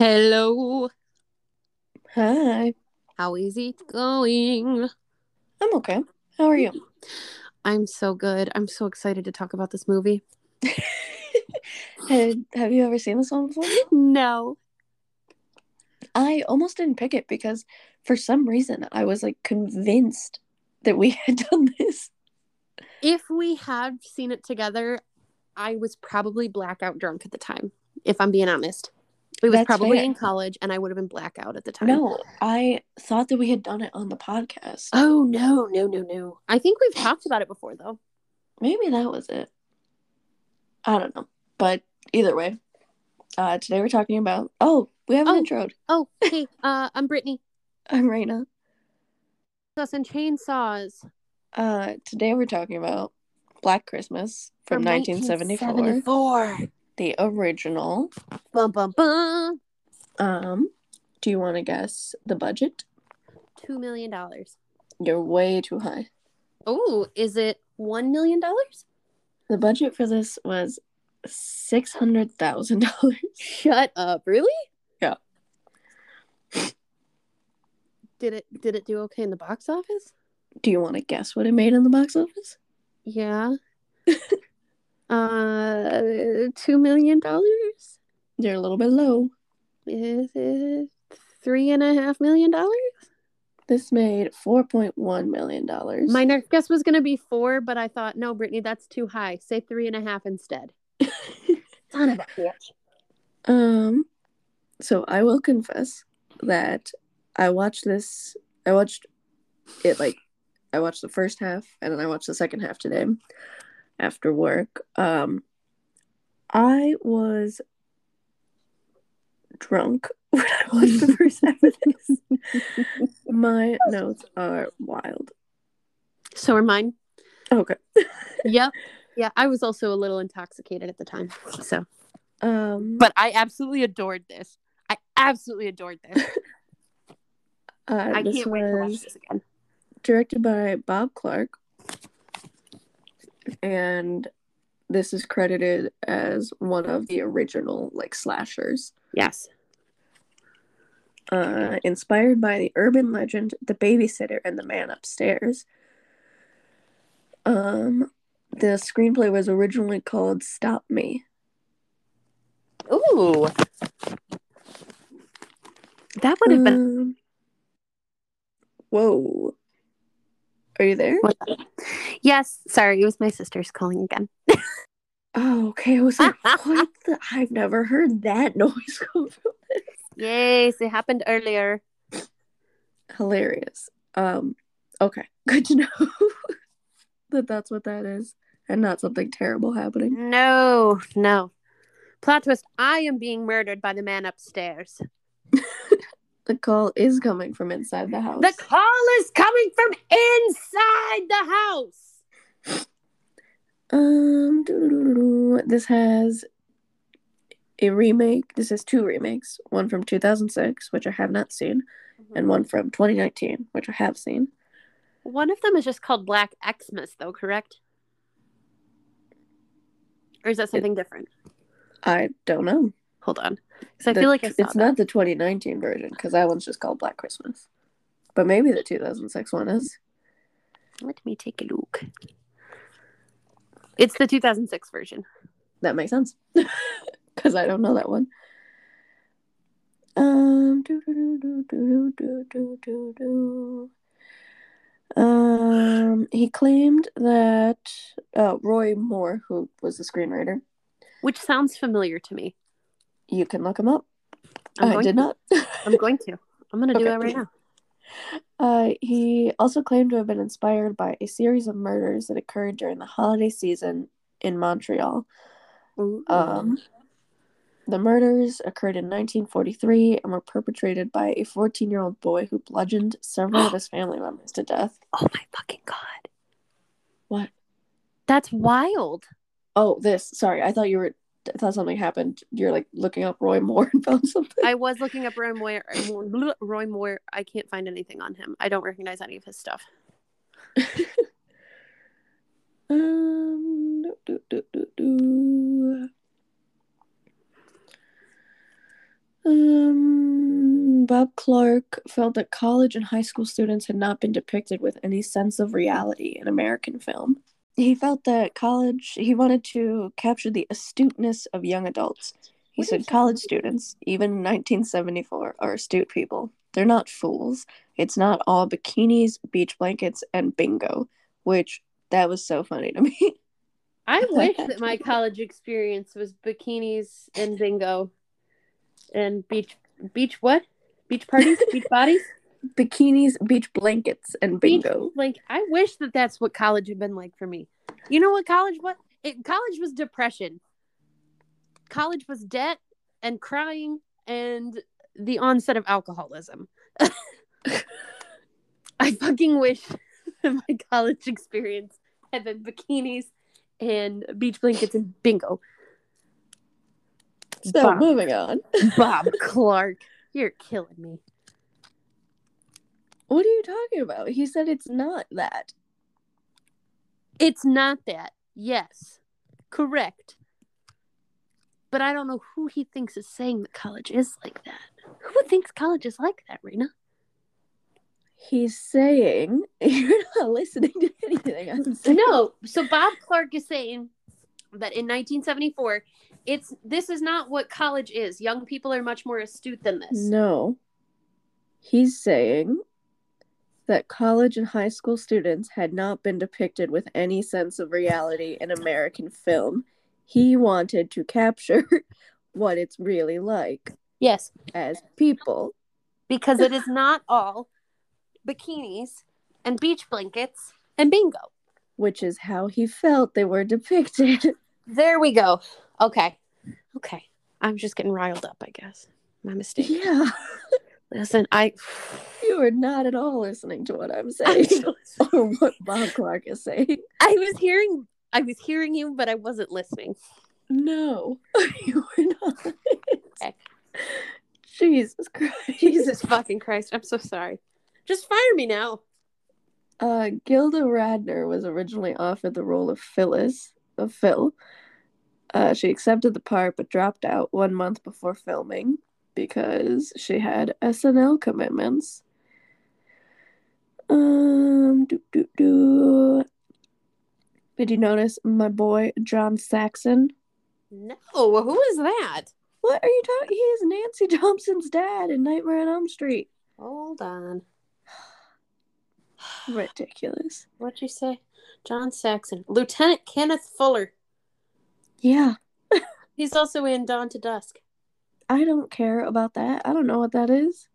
Hello. Hi. How is it going? I'm okay. How are you? I'm so good. I'm so excited to talk about this movie. Have you ever seen this one before? No. I almost didn't pick it because for some reason I was like convinced that we had done this. If we had seen it together, I was probably blackout drunk at the time, if I'm being honest. It was probably in college, and I would have been blackout at the time. No, I thought that we had done it on the podcast. Oh, no. I think we've talked about it before, though. Maybe that was it. I don't know. But either way, today we're talking about... Oh, we have an intro. Oh, hey, I'm Brittany. I'm Raina. Us and Chainsaws. Today we're talking about Black Christmas from 1974. The original. Bum, bum, bum. Do you want to guess the budget? $2 million. You're way too high. Oh, is it $1 million? The budget for this was $600,000. Shut up! Really? Yeah. Did it do okay in the box office? Do you want to guess what it made in the box office? Yeah. $2 million? They're a little bit low. Is it $3.5 million? This made $4.1 million. My next guess was gonna be 4, but I thought, no, Brittany, that's too high. Say 3.5 instead. Son of a bitch. So I will confess that I watched the first half and then I watched the second half today. After work, I was drunk when I watched the first half of this. My notes are wild. So are mine. Okay. Yep. Yeah, I was also a little intoxicated at the time. So, but I absolutely adored this. I can't wait to watch this again. Directed by Bob Clark. And this is credited as one of the original, slashers. Yes. Inspired by the urban legend, The Babysitter and the Man Upstairs. The screenplay was originally called Stop Me. Ooh. That would have been... Whoa. Are you there? Yes. Sorry, it was my sister's calling again. Oh, okay. I was like, what? I've never heard that noise come from this. Yes, it happened earlier. Hilarious. Okay. Good to know that that's what that is and not something terrible happening. No. Plot twist, I am being murdered by the man upstairs. The call is coming from inside the house. The call is coming from inside the house! This has a remake. This has two remakes. One from 2006, which I have not seen, and one from 2019, which I have seen. One of them is just called Black Xmas, though, correct? Or is that something different? I don't know. Hold on. Because I feel like it's not the 2019 version, because that one's just called Black Christmas. But maybe the 2006 one is. Let me take a look. It's the 2006 version. That makes sense. Because I don't know that one. He claimed that Roy Moore, who was the screenwriter. Which sounds familiar to me. You can look them up. I did not. I'm going to. I'm going to do that right now. He also claimed to have been inspired by a series of murders that occurred during the holiday season in Montreal. The murders occurred in 1943 and were perpetrated by a 14-year-old boy who bludgeoned several of his family members to death. Oh my fucking God. What? That's wild. Oh, this. Sorry. I thought something happened. You're looking up Roy Moore and found something. I was looking up Roy Moore. I can't find anything on him. I don't recognize any of his stuff. Clark felt that college and high school students had not been depicted with any sense of reality in American film. He felt that he wanted to capture the astuteness of young adults. He said college students, even in 1974, are astute people. They're not fools. It's not all bikinis, beach blankets, and bingo, which that was so funny to me. I wish that my college experience was bikinis and bingo and beach what? Beach parties? Beach bodies? Bikinis, beach blankets, and bingo. I wish that that's what college had been like for me. You know what college was? College was depression. College was debt and crying and the onset of alcoholism. I fucking wish that my college experience had been bikinis and beach blankets and bingo. So Bob, moving on. Bob Clark, you're killing me. What are you talking about? He said it's not that. It's not that. Yes. Correct. But I don't know who he thinks is saying that college is like that. Who thinks college is like that, Raina? He's saying, you're not listening to anything I'm saying. No. So Bob Clark is saying that in 1974, this is not what college is. Young people are much more astute than this. No. He's saying that college and high school students had not been depicted with any sense of reality in American film. He wanted to capture what it's really like. Yes. As people. Because it is not all bikinis and beach blankets and bingo. Which is how he felt they were depicted. There we go. Okay. I'm just getting riled up, I guess. My mistake. Yeah. Listen, You are not at all listening to what I'm saying. Or what Bob Clark is saying. I was hearing you, but I wasn't listening. No, you were not. Okay. Jesus fucking Christ. I'm so sorry. Just fire me now. Gilda Radner was originally offered the role of Phil. She accepted the part, but dropped out 1 month before filming because she had SNL commitments. Did you notice my boy, John Saxon? No, who is that? What are you talking? He is Nancy Thompson's dad in Nightmare on Elm Street. Hold on. Ridiculous. What'd you say? John Saxon. Lieutenant Kenneth Fuller. Yeah. He's also in Dawn to Dusk. I don't care about that. I don't know what that is.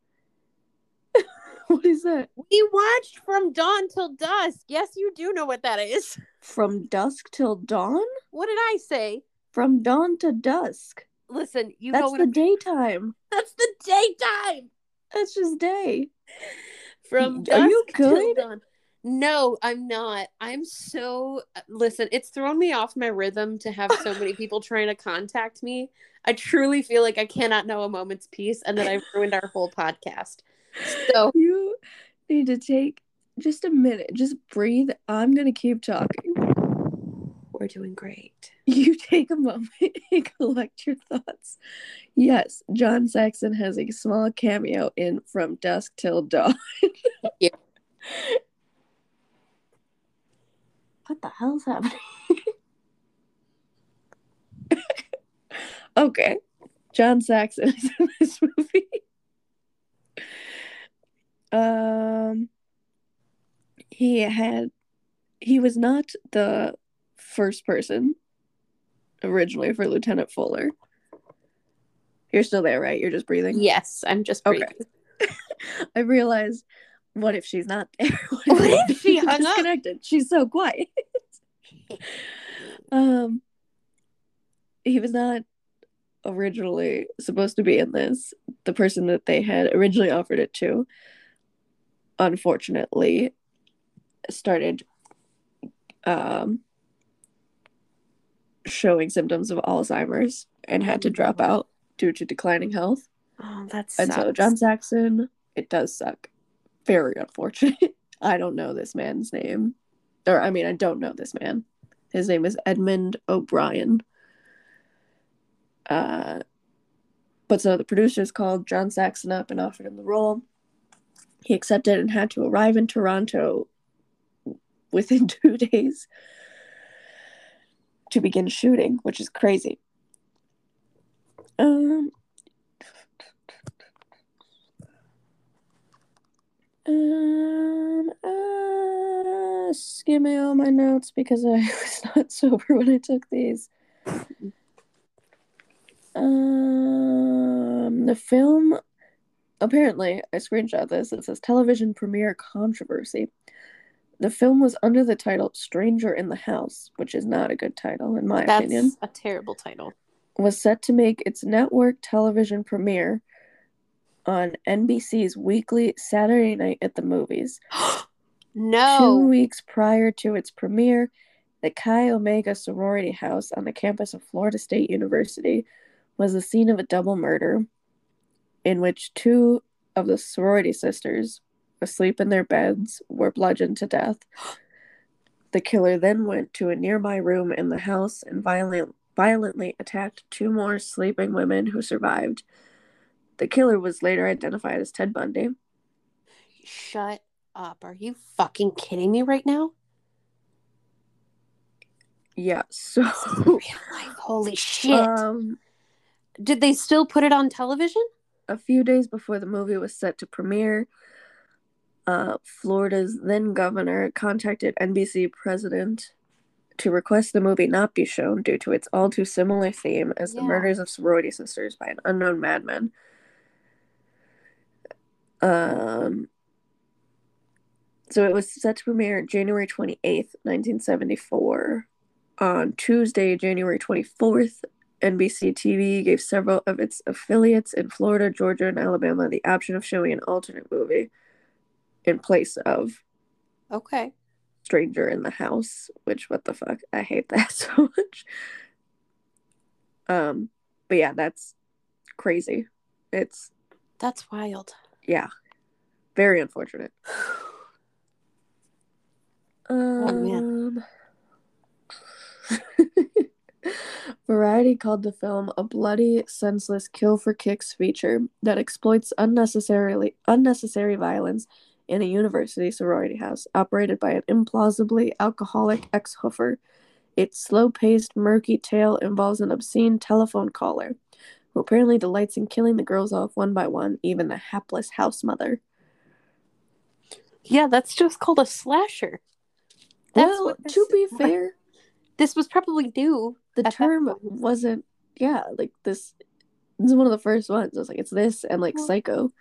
What is that? We watched From Dawn Till Dusk. Yes, you do know what that is. From Dusk Till Dawn? What did I say? From Dawn to Dusk. Listen, you know what I'm... daytime. That's the daytime. That's just day. From Dusk Till Dawn. No, I'm not. I'm so... Listen, it's thrown me off my rhythm to have so many people trying to contact me. I truly feel like I cannot know a moment's peace and that I've ruined our whole podcast. So you need to take just a minute. Just breathe. I'm going to keep talking. We're doing great. You take a moment and collect your thoughts. Yes, John Saxon has a small cameo in From Dusk Till Dawn. Yeah. What the hell's happening? Okay. John Saxon is in this movie. He was not the first person originally for Lieutenant Fuller. You're still there, right? You're just breathing? Yes, I'm just breathing. Okay. I realized, what if she's not there? What if she hung disconnected? Up? She's so quiet. He was not originally supposed to be in this. The person that they had originally offered it to, unfortunately, started showing symptoms of Alzheimer's and had to drop out due to declining health. Oh, that sucks. And so John Saxon, it does suck. Very unfortunate. I don't know this man's name. I don't know this man. His name is Edmund O'Brien. But so the producers called John Saxon up and offered him the role. He accepted and had to arrive in Toronto within 2 days to begin shooting, which is crazy. Skimming all my notes because I was not sober when I took these. The film, apparently, I screenshot this, it says television premiere controversy. The film was under the title Stranger in the House, which is not a good title in my opinion. That's a terrible title. Was set to make its network television premiere on NBC's weekly Saturday Night at the Movies. No. 2 weeks prior to its premiere, the Chi Omega sorority house on the campus of Florida State University was the scene of a double murder in which two of the sorority sisters, asleep in their beds, were bludgeoned to death. The killer then went to a nearby room in the house and violently attacked two more sleeping women who survived. The killer was later identified as Ted Bundy. Shut up. Are you fucking kidding me right now? Yeah, so... real life. Holy shit. Did they still put it on television? A few days before the movie was set to premiere, Florida's then-governor contacted NBC president to request the movie not be shown due to its all-too-similar theme as the murders of sorority sisters by an unknown madman. So it was set to premiere January 28th, 1974. On Tuesday, January 24th, NBC TV gave several of its affiliates in Florida, Georgia, and Alabama the option of showing an alternate movie in place of Stranger in the House, which, what the fuck? I hate that so much. But yeah, that's crazy. That's wild. Yeah. Very unfortunate. Oh, man. Variety called the film a bloody, senseless kill for kicks feature that exploits unnecessary violence in a university sorority house operated by an implausibly alcoholic ex-hoofer. Its slow-paced, murky tale involves an obscene telephone caller who apparently delights in killing the girls off one by one, even the hapless house mother. Yeah, that's just called a slasher. Well, to be fair... This was probably new. The term wasn't, this is one of the first ones. I was like, it's this and, Psycho.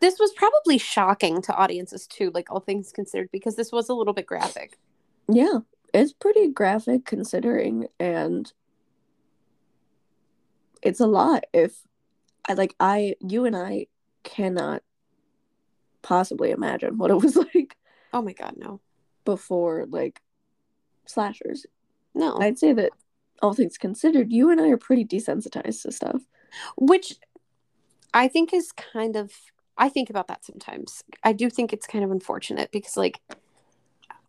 This was probably shocking to audiences, too, all things considered, because this was a little bit graphic. Yeah, it's pretty graphic considering, and it's a lot. You and I cannot possibly imagine what it was like. Oh, my God, no. Before, slashers. No. I'd say that, all things considered, you and I are pretty desensitized to stuff. Which I think is kind of... I think about that sometimes. I do think it's kind of unfortunate because,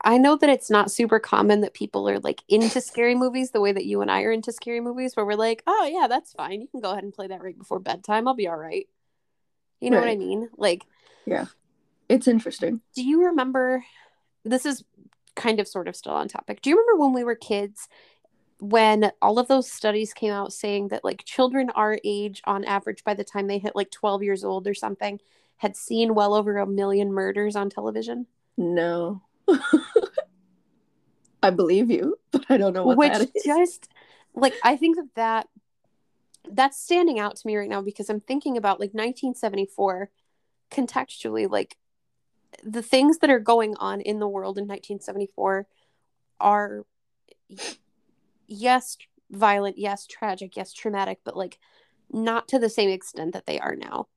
I know that it's not super common that people are, into scary movies the way that you and I are into scary movies where we're like, oh, yeah, that's fine. You can go ahead and play that right before bedtime. I'll be all right. You know what I mean? Yeah. It's interesting. Do you remember... This is... kind of sort of still on topic. Do you remember when we were kids when all of those studies came out saying that children our age on average by the time they hit 12 years old or something had seen well over 1 million murders on television? No. I believe you, but I don't know what that is. Which just I think that that's standing out to me right now because I'm thinking about 1974 contextually the things that are going on in the world in 1974 are, yes, violent, yes, tragic, yes, traumatic, but, not to the same extent that they are now.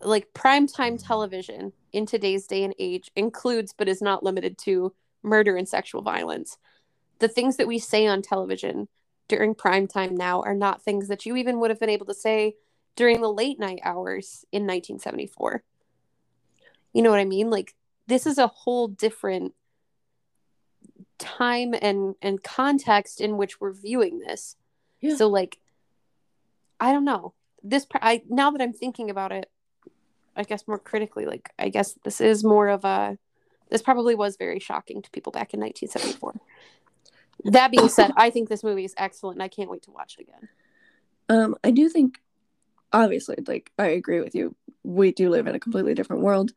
Primetime television in today's day and age includes but is not limited to murder and sexual violence. The things that we say on television during primetime now are not things that you even would have been able to say during the late night hours in 1974. You know what I mean? This is a whole different time and context in which we're viewing this. Yeah. So, I don't know. now that I'm thinking about it, I guess more critically, like, I guess this is more of a, this probably was very shocking to people back in 1974. That being said, I think this movie is excellent and I can't wait to watch it again. I do think, obviously, like, I agree with you. We do live in a completely different world.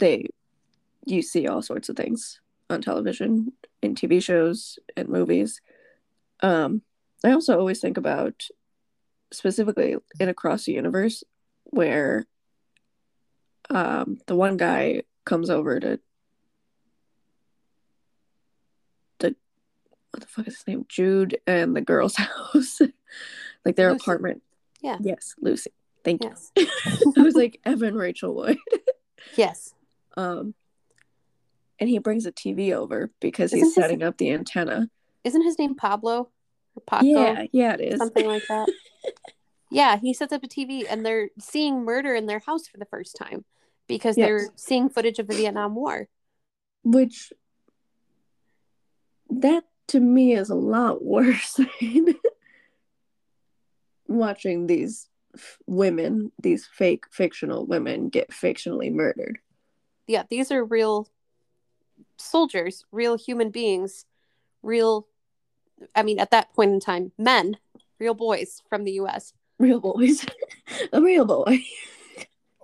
You see all sorts of things on television, in TV shows, and movies. I also always think about, specifically in Across the Universe, where the one guy comes over to the, what the fuck is his name? Jude and the girl's house. Like their Lucy. Apartment. Yeah. Yes, Lucy. Thank you. I was like, Evan Rachel Wood. Yes. And he brings a TV over because he's setting up the antenna. Isn't his name Pablo? Or Paco? Yeah, it is. Something like that. Yeah, he sets up a TV and they're seeing murder in their house for the first time because they're seeing footage of the Vietnam War. Which, that to me is a lot worse than watching these women, these fake fictional women, get fictionally murdered. Yeah, these are real soldiers, real human beings, real, I mean, at that point in time, men, real boys from the U.S. Real boys. A real boy.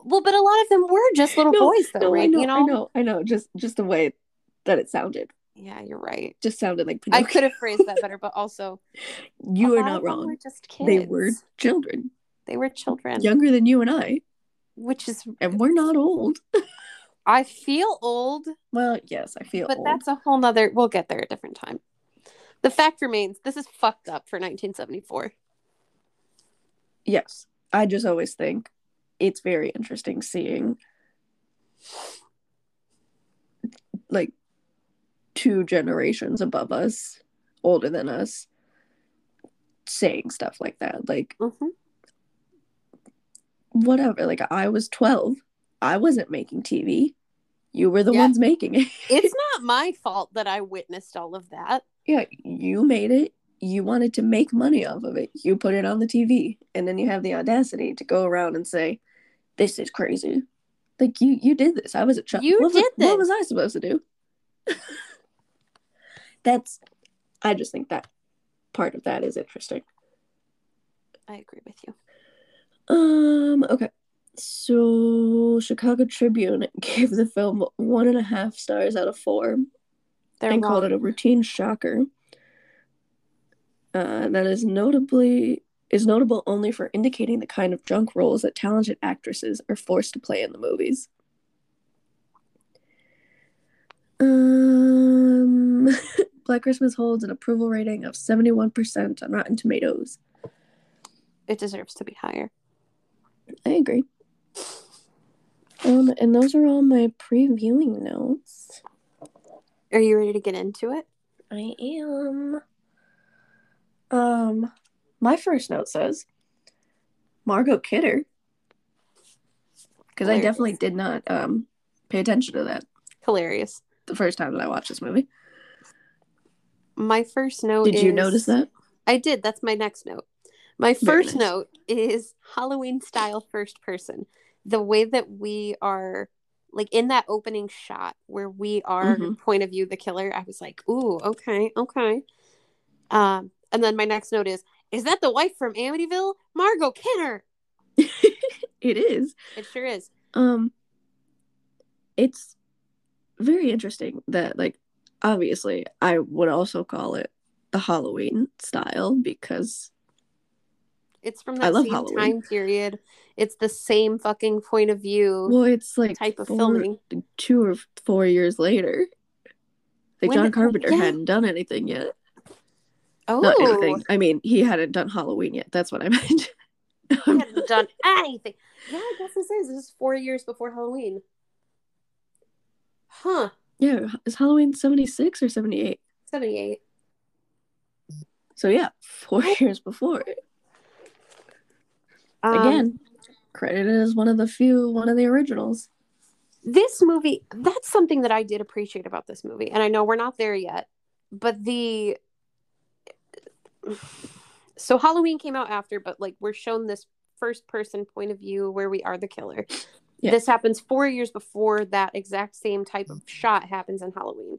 Well, but a lot of them were just little boys, though, right? I know. Just the way that it sounded. Yeah, you're right. Just sounded like Pinocchio. I could have phrased that better, but also... You are not wrong. They were just kids. They were children. Younger than you and I. Which is... And we're not old. I feel old. Well, yes, I feel old. But that's a whole nother... We'll get there a different time. The fact remains, this is fucked up for 1974. Yes. I just always think it's very interesting seeing, like, two generations above us, older than us, saying stuff like that. Like, whatever. Like, I was 12. I wasn't making TV. You were the ones making it. It's not my fault that I witnessed all of that. Yeah, you made it. You wanted to make money off of it. You put it on the TV, and then you have the audacity to go around and say, "This is crazy." Like, you did this. I was a child. You did this. What was I supposed to do? I just think that part of that is interesting. I agree with you. Okay. So, Chicago Tribune gave the film 1.5 stars out of 4. And called it a routine shocker. That is notable only for indicating the kind of junk roles that talented actresses are forced to play in the movies. Black Christmas holds an approval rating of 71% on Rotten Tomatoes. It deserves to be higher. I agree. And those are all my previewing notes. Are you ready to get into it? I am. My first note says Margot Kidder. Because I definitely did not pay attention to that. Hilarious. The first time that I watched this movie. My first note is... Did you notice that? I did. That's my next note. My first note is Halloween style first person. The way that we are... Like, in that opening shot where we are, point of view, the killer, I was like, ooh, okay. And then my next note is that the wife from Amityville? Margot Kidder! It is. It sure is. It's very interesting that, like, obviously, I would also call it the Halloween style because... It's from that same Halloween time period. It's the same fucking point of view. Well, it's like type of filming. 2 or 4 years later. Like, John Carpenter hadn't done anything yet. Oh. Not anything. I mean, he hadn't done Halloween yet. That's what I meant. He hadn't done anything. Yeah, I guess this is. This is 4 years before Halloween. Huh. Yeah. Is Halloween 76 or 78? 78. So, yeah. 4 years before it. Again, credited as one of the originals. This movie, that's something that I did appreciate about this movie. And I know we're not there yet, but so Halloween came out after, but like we're shown this first person point of view where we are the killer. Yeah. This happens 4 years before that exact same type of shot happens in Halloween.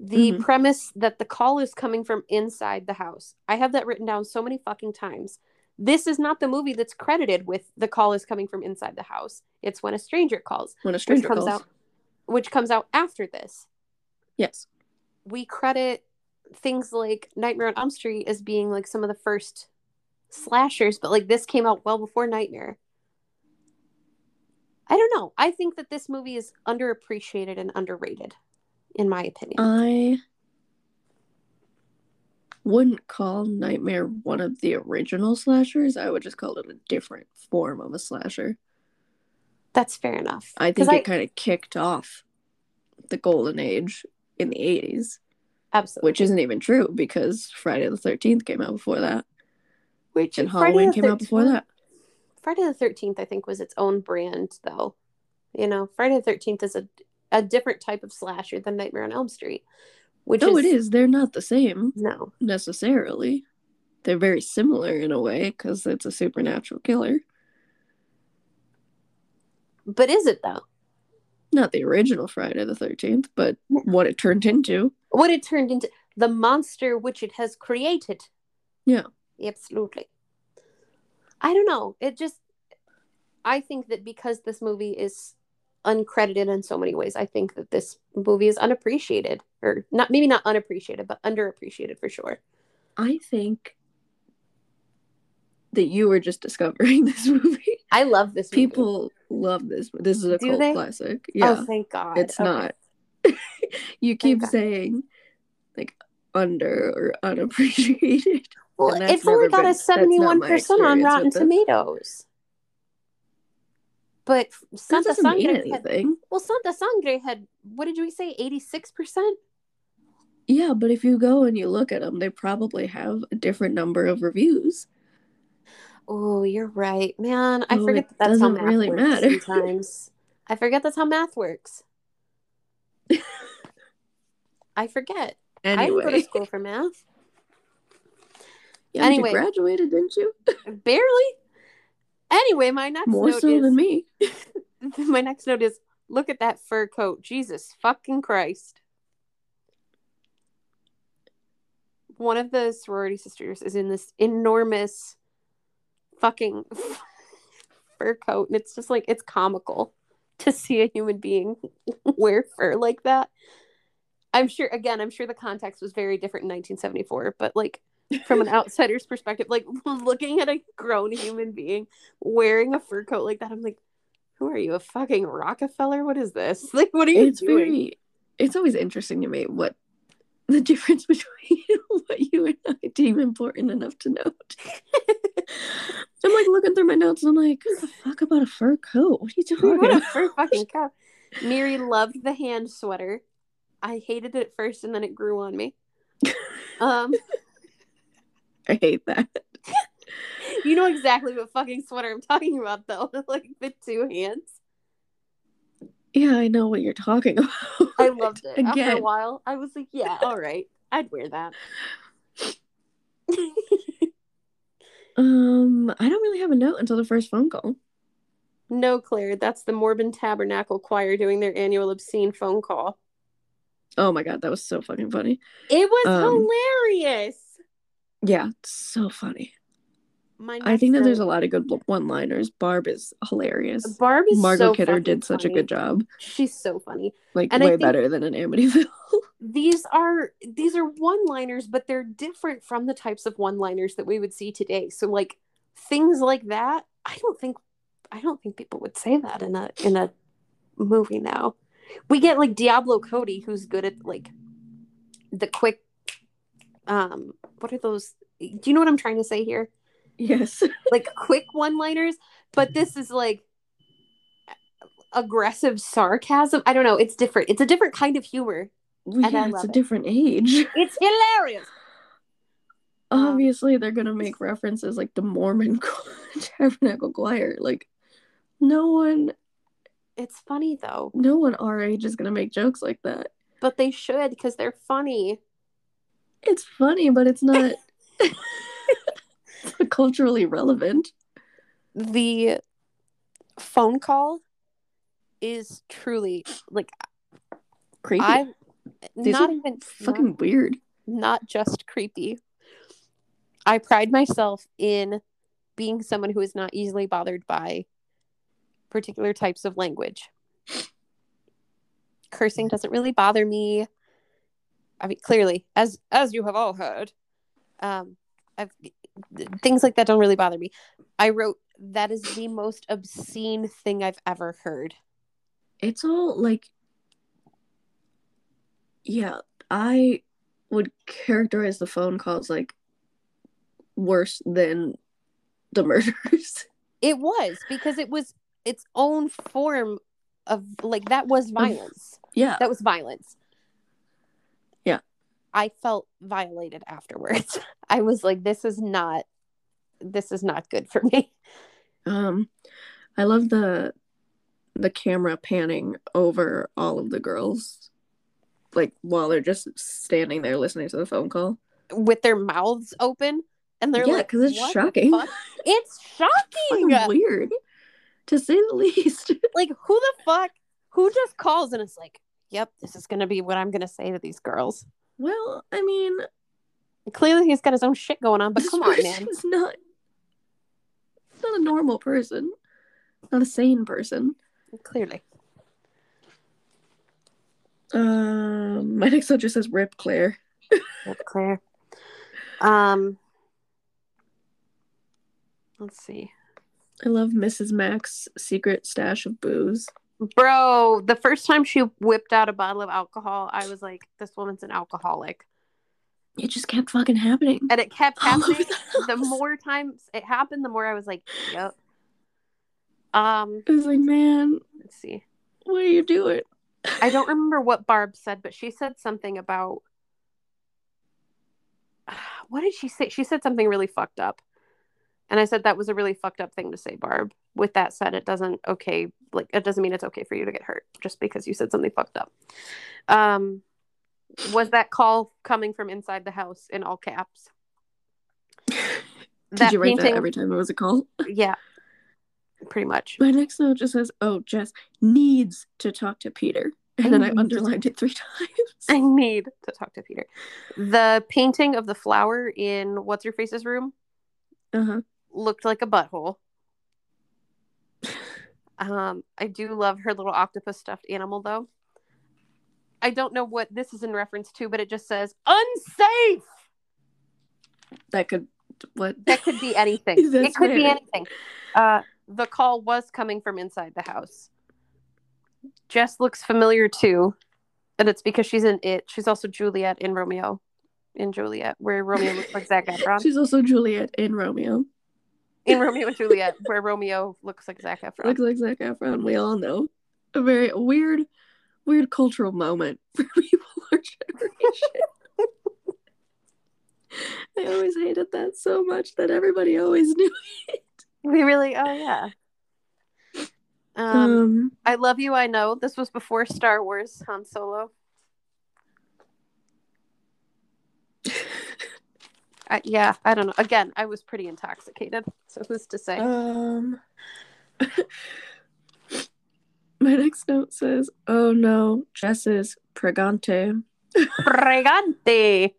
The mm-hmm. premise that the call is coming from inside the house. I have that written down so many fucking times. This is not the movie that's credited with the call is coming from inside the house. It's When a Stranger Calls. When a Stranger Calls. Which comes out after this. Yes. We credit things like Nightmare on Elm Street as being like some of the first slashers, but like this came out well before Nightmare. I don't know. I think that this movie is underappreciated and underrated, in my opinion. I wouldn't call Nightmare one of the original slashers. I would just call it a different form of a slasher. That's fair enough. I think it kind of kicked off the golden age in the 80s. Absolutely. Which isn't even true because Friday the 13th came out before that. Which and Halloween came out before that. Friday the 13th, I think, was its own brand, though. You know, Friday the 13th is a different type of slasher than Nightmare on Elm Street. No, it is. They're not the same. No. Necessarily. They're very similar in a way because it's a supernatural killer. But is it, though? Not the original Friday the 13th, but what it turned into. What it turned into. The monster which it has created. Yeah. Absolutely. I don't know. I think that because this movie is uncredited in so many ways, I think that this movie is unappreciated. Or not, maybe not unappreciated, but underappreciated for sure. I think that you were just discovering this movie. I love this movie. People love this. This is a cult classic. Yeah. Oh, thank God. It's not. You keep saying, like, under or unappreciated. Well, it's only got a 71% on Rotten Tomatoes. But Santa Sangre Santa Sangre had, what did we say, 86%? Yeah, but if you go and you look at them, they probably have a different number of reviews. Oh, you're right, man. I forget that that's how math really works sometimes. I forget that's how math works. I forget. Anyway. I didn't go to school for math. Yeah, anyway, you graduated, didn't you? Barely. Anyway, my next note is... More so than me. My next note is, look at that fur coat. Jesus fucking Christ. One of the sorority sisters is in this enormous fucking fur coat. And it's just like, it's comical to see a human being wear fur like that. I'm sure the context was very different in 1974, but like, from an outsider's perspective, like looking at a grown human being wearing a fur coat like that, I'm like, who are you, a fucking Rockefeller? What is this? Like, what are you doing? It's always interesting to me what the difference between what you and I deem important enough to note. I'm like looking through my notes and I'm like, who the fuck about a fur coat? What are you talking about? A fur fucking coat. Miri loved the hand sweater. I hated it at first and then it grew on me. I hate that. You know exactly what fucking sweater I'm talking about, though. Like, the two hands. Yeah, I know what you're talking about. I loved it. Again. After a while, I was like, yeah, all right. I'd wear that. I don't really have a note until the first phone call. No, Claire. That's the Mormon Tabernacle Choir doing their annual obscene phone call. Oh, my God. That was so fucking funny. It was hilarious. Yeah, it's so funny. I think that there's a lot of good one-liners. Barb is hilarious. Barb is Margot Kidder did such a good job. She's so funny. Like, way better than in Amityville. These are one-liners, but they're different from the types of one-liners that we would see today. So, like, things like that, I don't think people would say that in a movie now. We get like Diablo Cody, who's good at like the quick. What are those? Do you know what I'm trying to say here? Yes. Like quick one-liners, but this is like aggressive sarcasm. I don't know. It's different. It's a different kind of humor. Well, yeah, it's a different age. It's hilarious. Obviously, they're gonna make references like the Mormon Tabernacle Choir. Like, no one. It's funny though. No one our age is gonna make jokes like that. But they should because they're funny. It's funny, but it's not culturally relevant. the phone call is truly like creepy. These are even fucking weird. Not just creepy. I pride myself in being someone who is not easily bothered by particular types of language. Cursing doesn't really bother me. I mean, clearly, as you have all heard, things like that don't really bother me. I wrote, that is the most obscene thing I've ever heard. It's all like, yeah, I would characterize the phone calls like worse than the murders. It was, because it was its own form of, like, that was violence. Yeah. That was violence. Yeah. I felt violated afterwards. I was like, this is not good for me. I love the camera panning over all of the girls, like, while they're just standing there listening to the phone call with their mouths open, and they're like, because it's shocking. It's shocking. It's weird, to say the least. Like, who just calls and is like, yep, this is gonna be what I'm gonna say to these girls? Well, I mean, clearly he's got his own shit going on, but come on, man. It's not a normal person. Not a sane person. Clearly. My next note just says Rip Claire. Rip Claire. Let's see. I love Mrs. Mack's secret stash of booze. Bro, the first time she whipped out a bottle of alcohol, I was like, this woman's an alcoholic. It just kept fucking happening. And it kept happening. The more times it happened, the more I was like, yep. I was like, man. Let's see. What are you doing? I don't remember what Barb said, but she said something about... What did she say? She said something really fucked up. And I said, that was a really fucked up thing to say, Barb. With that said, it doesn't mean it's okay for you to get hurt just because you said something fucked up. Was that call coming from inside the house in all caps? Did you write that every time it was a call? Yeah. Pretty much. My next note just says, oh, Jess needs to talk to Peter. And then I underlined it 3 times. I need to talk to Peter. The painting of the flower in What's-Her-Face's room looked like a butthole. I do love her little octopus stuffed animal, though. I don't know what this is in reference to, but it just says, unsafe! That could be anything. It could be anything. The call was coming from inside the house. Jess looks familiar, too. And it's because she's in it. She's also Juliet in Romeo and Juliet, where Romeo looks like Zac Efron. She's also Juliet in Romeo. In Romeo and Juliet, where Romeo looks like Zac Efron. Looks like Zac Efron. We all know. A very weird cultural moment for people our generation. I always hated that so much that everybody always knew it. We really, oh yeah. I Love You, I Know. This was before Star Wars, Han Solo. I don't know. Again, I was pretty intoxicated, so who's to say? My next note says, oh no, Jess is pregante. Pregante!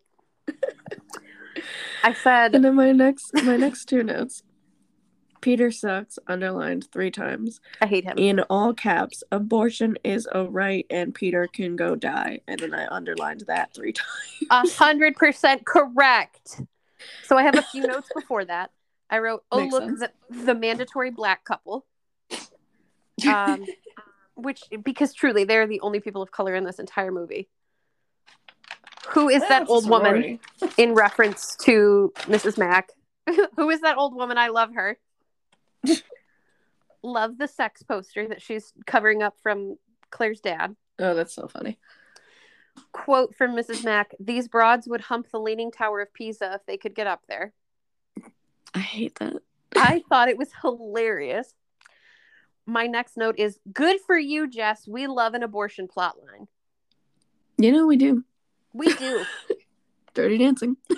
I said... And then my next 2 notes. Peter sucks, underlined 3 times. I hate him. In all caps, abortion is a right and Peter can go die. And then I underlined that 3 times. 100% correct. So I have a few notes before that. I wrote, oh, makes look, the mandatory black couple. Which, because truly, they're the only people of color in this entire movie. Who is that old woman in reference to Mrs. Mack? Who is that old woman? I love her. Love the sex poster that she's covering up from Claire's dad. Oh, that's so funny. Quote from Mrs. Mack, these broads would hump the Leaning Tower of Pisa if they could get up there. I hate that. I thought it was hilarious. My next note is, good for you, Jess. We love an abortion plotline. You know, we do. We do. Dirty Dancing. Oh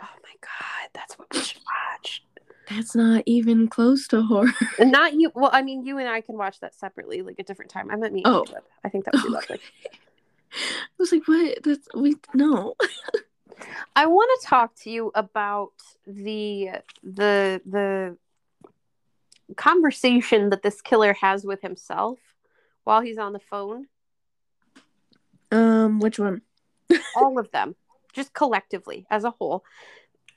my God, that's what we should watch. That's not even close to horror. Not you. Well, I mean, you and I can watch that separately, like a different time. I meant me. Oh, I think that would be lovely. I was like, what? That's no. I want to talk to you about the conversation that this killer has with himself while he's on the phone. Which one? All of them, just collectively as a whole.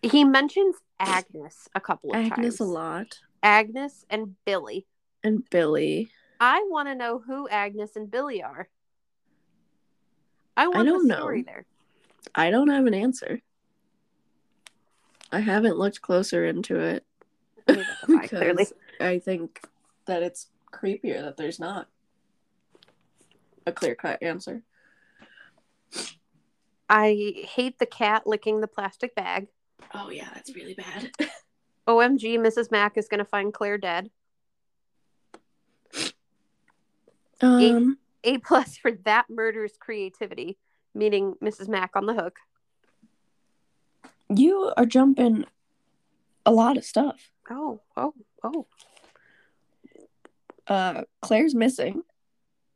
He mentions Agnes a couple of times. Agnes a lot. Agnes and Billy. And Billy. I want to know who Agnes and Billy are. I don't know. Story there. I don't have an answer. I haven't looked closer into it. Because clearly. I think that it's creepier that there's not a clear-cut answer. I hate the cat licking the plastic bag. Oh, yeah, that's really bad. OMG, Mrs. Mack is going to find Claire dead. A plus for that murder's creativity, meaning Mrs. Mack on the hook. You are jumping a lot of stuff. Oh. Claire's missing.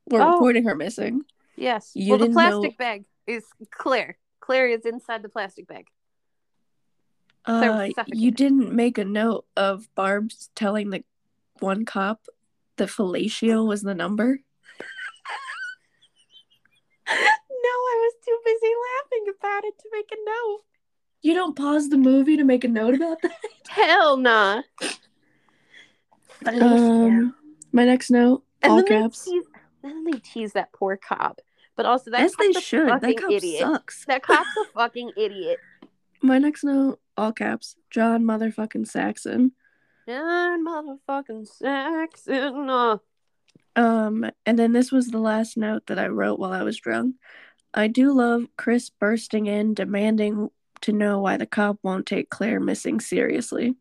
We're reporting her missing. Yes. The plastic bag is Claire. Claire is inside the plastic bag. You didn't make a note of Barb's telling the one cop the fellatio was the number? No, I was too busy laughing about it to make a note. You don't pause the movie to make a note about that? Hell nah. My next note, and all caps. Then they tease that poor cop. But also, that cop's a fucking idiot. Sucks. That cop's a fucking idiot. My next note, all caps, John motherfucking Saxon. John motherfucking Saxon. And then this was the last note that I wrote while I was drunk. I do love Chris bursting in, demanding to know why the cop won't take Claire missing seriously.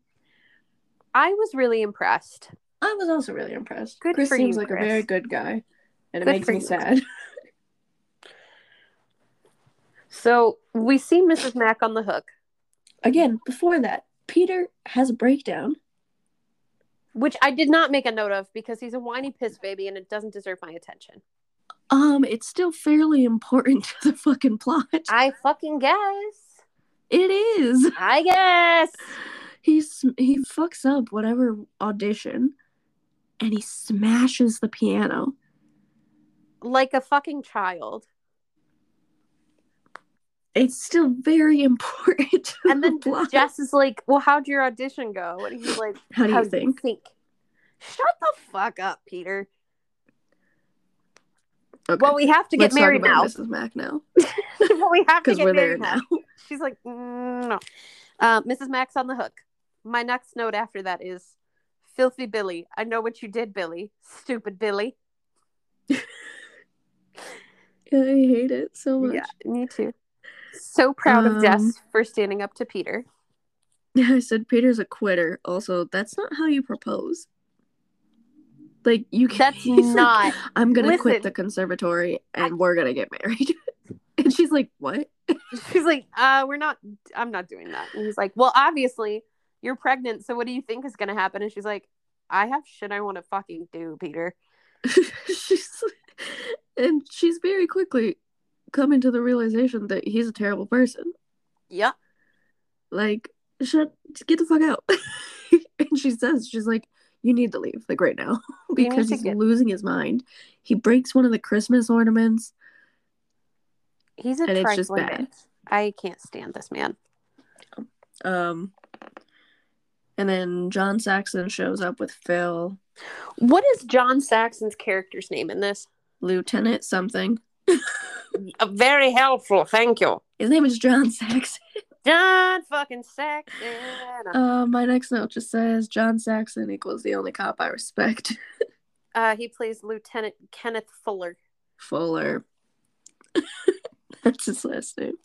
I was really impressed. I was also really impressed. Good Chris for seems you, like Chris. A very good guy, and it makes me sad. So we see Mrs. Mack on the hook. Again, before that, Peter has a breakdown. Which I did not make a note of because he's a whiny piss baby and it doesn't deserve my attention. It's still fairly important to the fucking plot. I fucking guess. It is. I guess. He fucks up whatever audition and he smashes the piano. Like a fucking child. It's still very important. And then Jess is like, well, how'd your audition go? And he's like, How do you think? Shut the fuck up, Peter. Okay. Well, we have to get married now. Mrs. Mack now. Well, we have to get married now. She's like, no. Mrs. Mack's on the hook. My next note after that is, filthy Billy. I know what you did, Billy. Stupid Billy. I hate it so much. Yeah, me too. So proud of Jess for standing up to Peter. I said Peter's a quitter. Also, that's not how you propose. Like, you can't. That's not. Like, I'm going to quit the conservatory and we're going to get married. And she's like, what? She's like, I'm not doing that. And he's like, well, obviously, you're pregnant. So what do you think is going to happen? And she's like, I have shit I want to fucking do, Peter. And she's very quickly coming to the realization that he's a terrible person. Yeah. Like, get the fuck out. And she's like, you need to leave, like, right now. Because he's losing his mind. He breaks one of the Christmas ornaments. He's a trifling. It's just bad. I can't stand this man. And then John Saxon shows up with Phil. What is John Saxon's character's name in this? Lieutenant something. Very helpful, thank you. His name is John Saxon. John fucking Saxon. My next note just says John Saxon equals the only cop I respect. He plays Lieutenant Kenneth Fuller. That's his last name.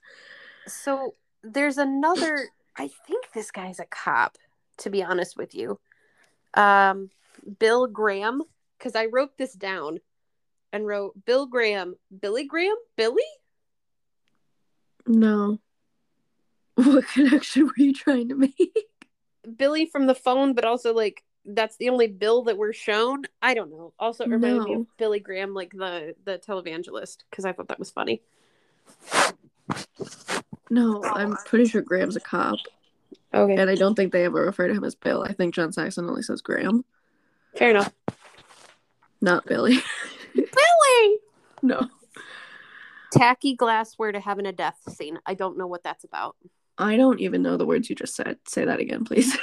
So there's another. I think this guy's a cop. To be honest with you, Bill Graham. Because I wrote this down. And wrote Bill Graham, Billy Graham, Billy? No. What connection were you trying to make? Billy from the phone, but also like that's the only Bill that we're shown. I don't know. Also, it reminded me of Billy Graham, like the televangelist, because I thought that was funny. No, I'm pretty sure Graham's a cop. Okay. And I don't think they ever refer to him as Bill. I think John Saxon only says Graham. Fair enough. Not Billy. Billy! No. Tacky glassware to having a death scene. I don't know what that's about. I don't even know the words you just said. Say that again, please.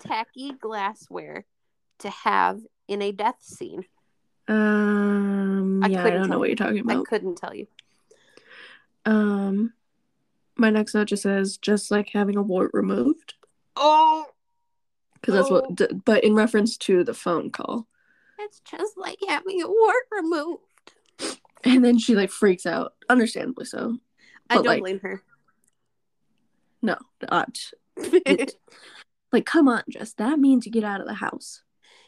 Tacky glassware to have in a death scene. I don't know what you're talking about. I couldn't tell you. My next note just says, just like having a wart removed. Oh! Because that's what, but in reference to the phone call. It's just like having a wart removed. And then she, like, freaks out. Understandably so. But I don't blame her. No, not. Like, come on, Jess. That means you get out of the house.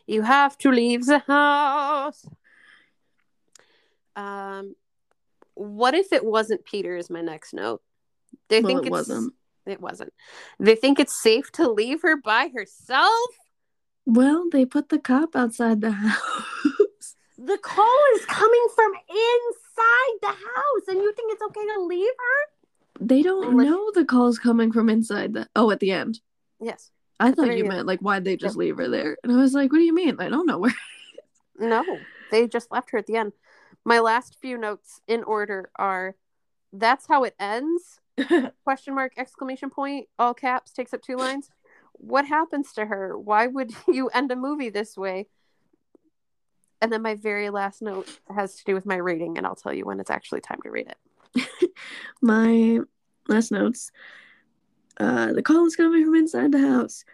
You have to leave the house. What if it wasn't Peter is my next note. It wasn't. They think it's safe to leave her by herself? Well, they put the cop outside the house. The call is coming from inside the house, and you think it's okay to leave her? They don't know the call's coming from inside the... Oh, at the end. Yes. I thought you meant, like, why'd they just leave her there? And I was like, what do you mean? I don't know where. No, they just left her at the end. My last few notes in order are, that's how it ends? Question mark, exclamation point, all caps, takes up 2 lines. What happens to her? Why would you end a movie this way? And then my very last note has to do with my rating, and I'll tell you when it's actually time to read it. My last notes... the call is coming from inside the house.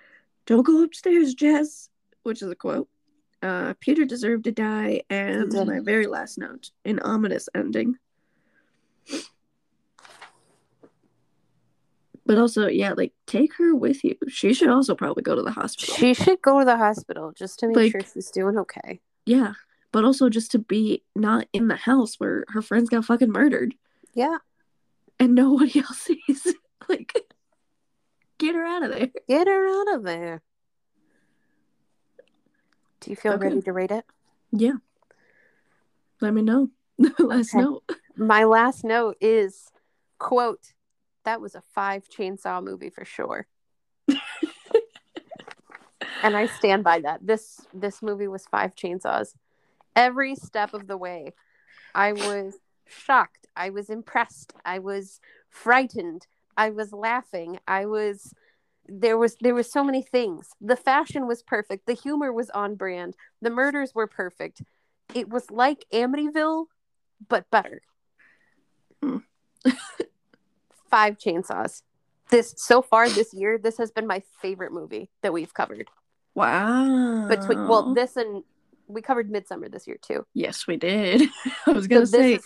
Don't go upstairs, Jess. Which is a quote. Peter deserved to die. And my very last note, an ominous ending. But also, yeah, like, take her with you. She should also probably go to the hospital. She should go to the hospital just to make sure she's doing okay. Yeah. But also just to be not in the house where her friends got fucking murdered. Yeah. And nobody else sees. Like... Get her out of there. Get her out of there. Do you feel ready to rate it? Yeah. Let me know. Last note. My last note is, quote, that was a 5 Chainsaw movie for sure. And I stand by that. This movie was 5 Chainsaws. Every step of the way. I was shocked. I was impressed. I was frightened. I was laughing. There was so many things. The fashion was perfect. The humor was on brand. The murders were perfect. It was like Amityville, but better. 5 Chainsaws. So far this year, this has been my favorite movie that we've covered. Wow. This and we covered Midsummer this year too. Yes, we did. I was going to say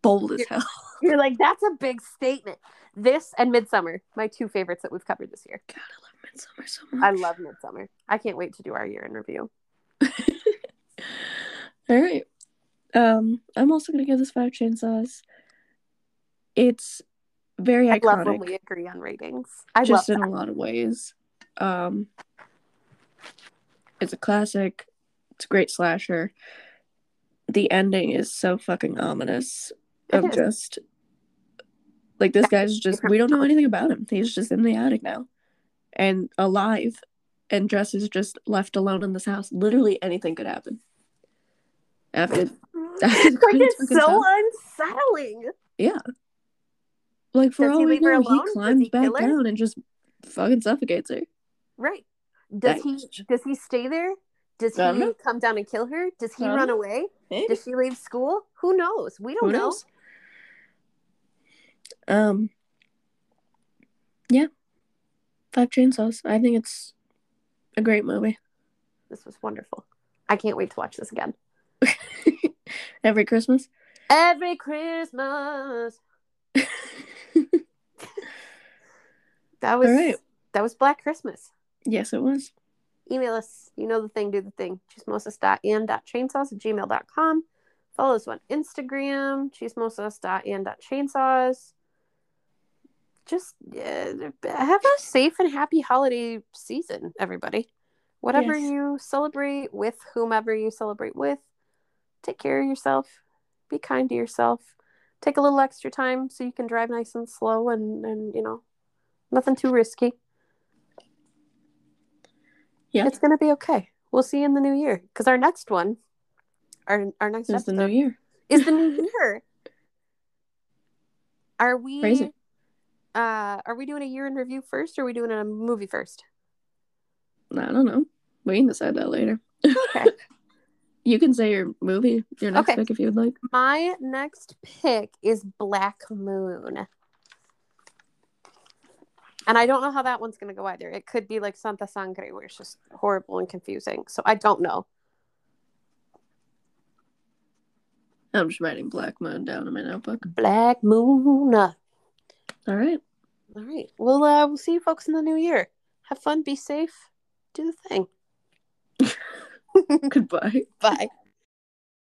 bold as hell. You're like, that's a big statement. This and Midsummer, my 2 favorites that we've covered this year. God, I love Midsummer so much. I love Midsummer. I can't wait to do our year-end review. All right. I'm also going to give this 5 Chainsaws. It's very iconic. I love when we agree on ratings. I love that. In a lot of ways. It's a classic. It's a great slasher. The ending is so fucking ominous. Of just like this guy's just, we don't know anything about him. He's just in the attic now and alive, and Jess is just left alone in this house. Literally anything could happen after like, it's so unsettling. Yeah, like for all we know, he climbs back down and just fucking suffocates her. Right? Does he stay there? Does he come down and kill her? Does he run away? Maybe. Does she leave school? Who knows? We don't know. Yeah. 5 Chainsaws. I think it's a great movie. This was wonderful. I can't wait to watch this again. Every Christmas? Every Christmas. That was Black Christmas. Yes, it was. Email us. You know the thing, do the thing. Chismosas.and.chainsaws@gmail.com. Follow us on Instagram, chismosas.and.chainsaws. just have a safe and happy holiday season, everybody. Whatever you celebrate with, whomever you celebrate with, take care of yourself. Be kind to yourself. Take a little extra time so you can drive nice and slow and you know, nothing too risky. Yeah. It's going to be okay. We'll see you in the new year. Because our next one, our next episode is the new year. Is the new year. Are we... Crazy. Are we doing a year in review first, or are we doing a movie first? I don't know. We can decide that later. Okay. You can say your movie, your next pick if you would like. My next pick is Black Moon. And I don't know how that one's going to go either. It could be like Santa Sangre, where it's just horrible and confusing. So I don't know. I'm just writing Black Moon down in my notebook. Black Moon. All right. We'll see you folks in the new year. Have fun. Be safe. Do the thing. Goodbye. Bye.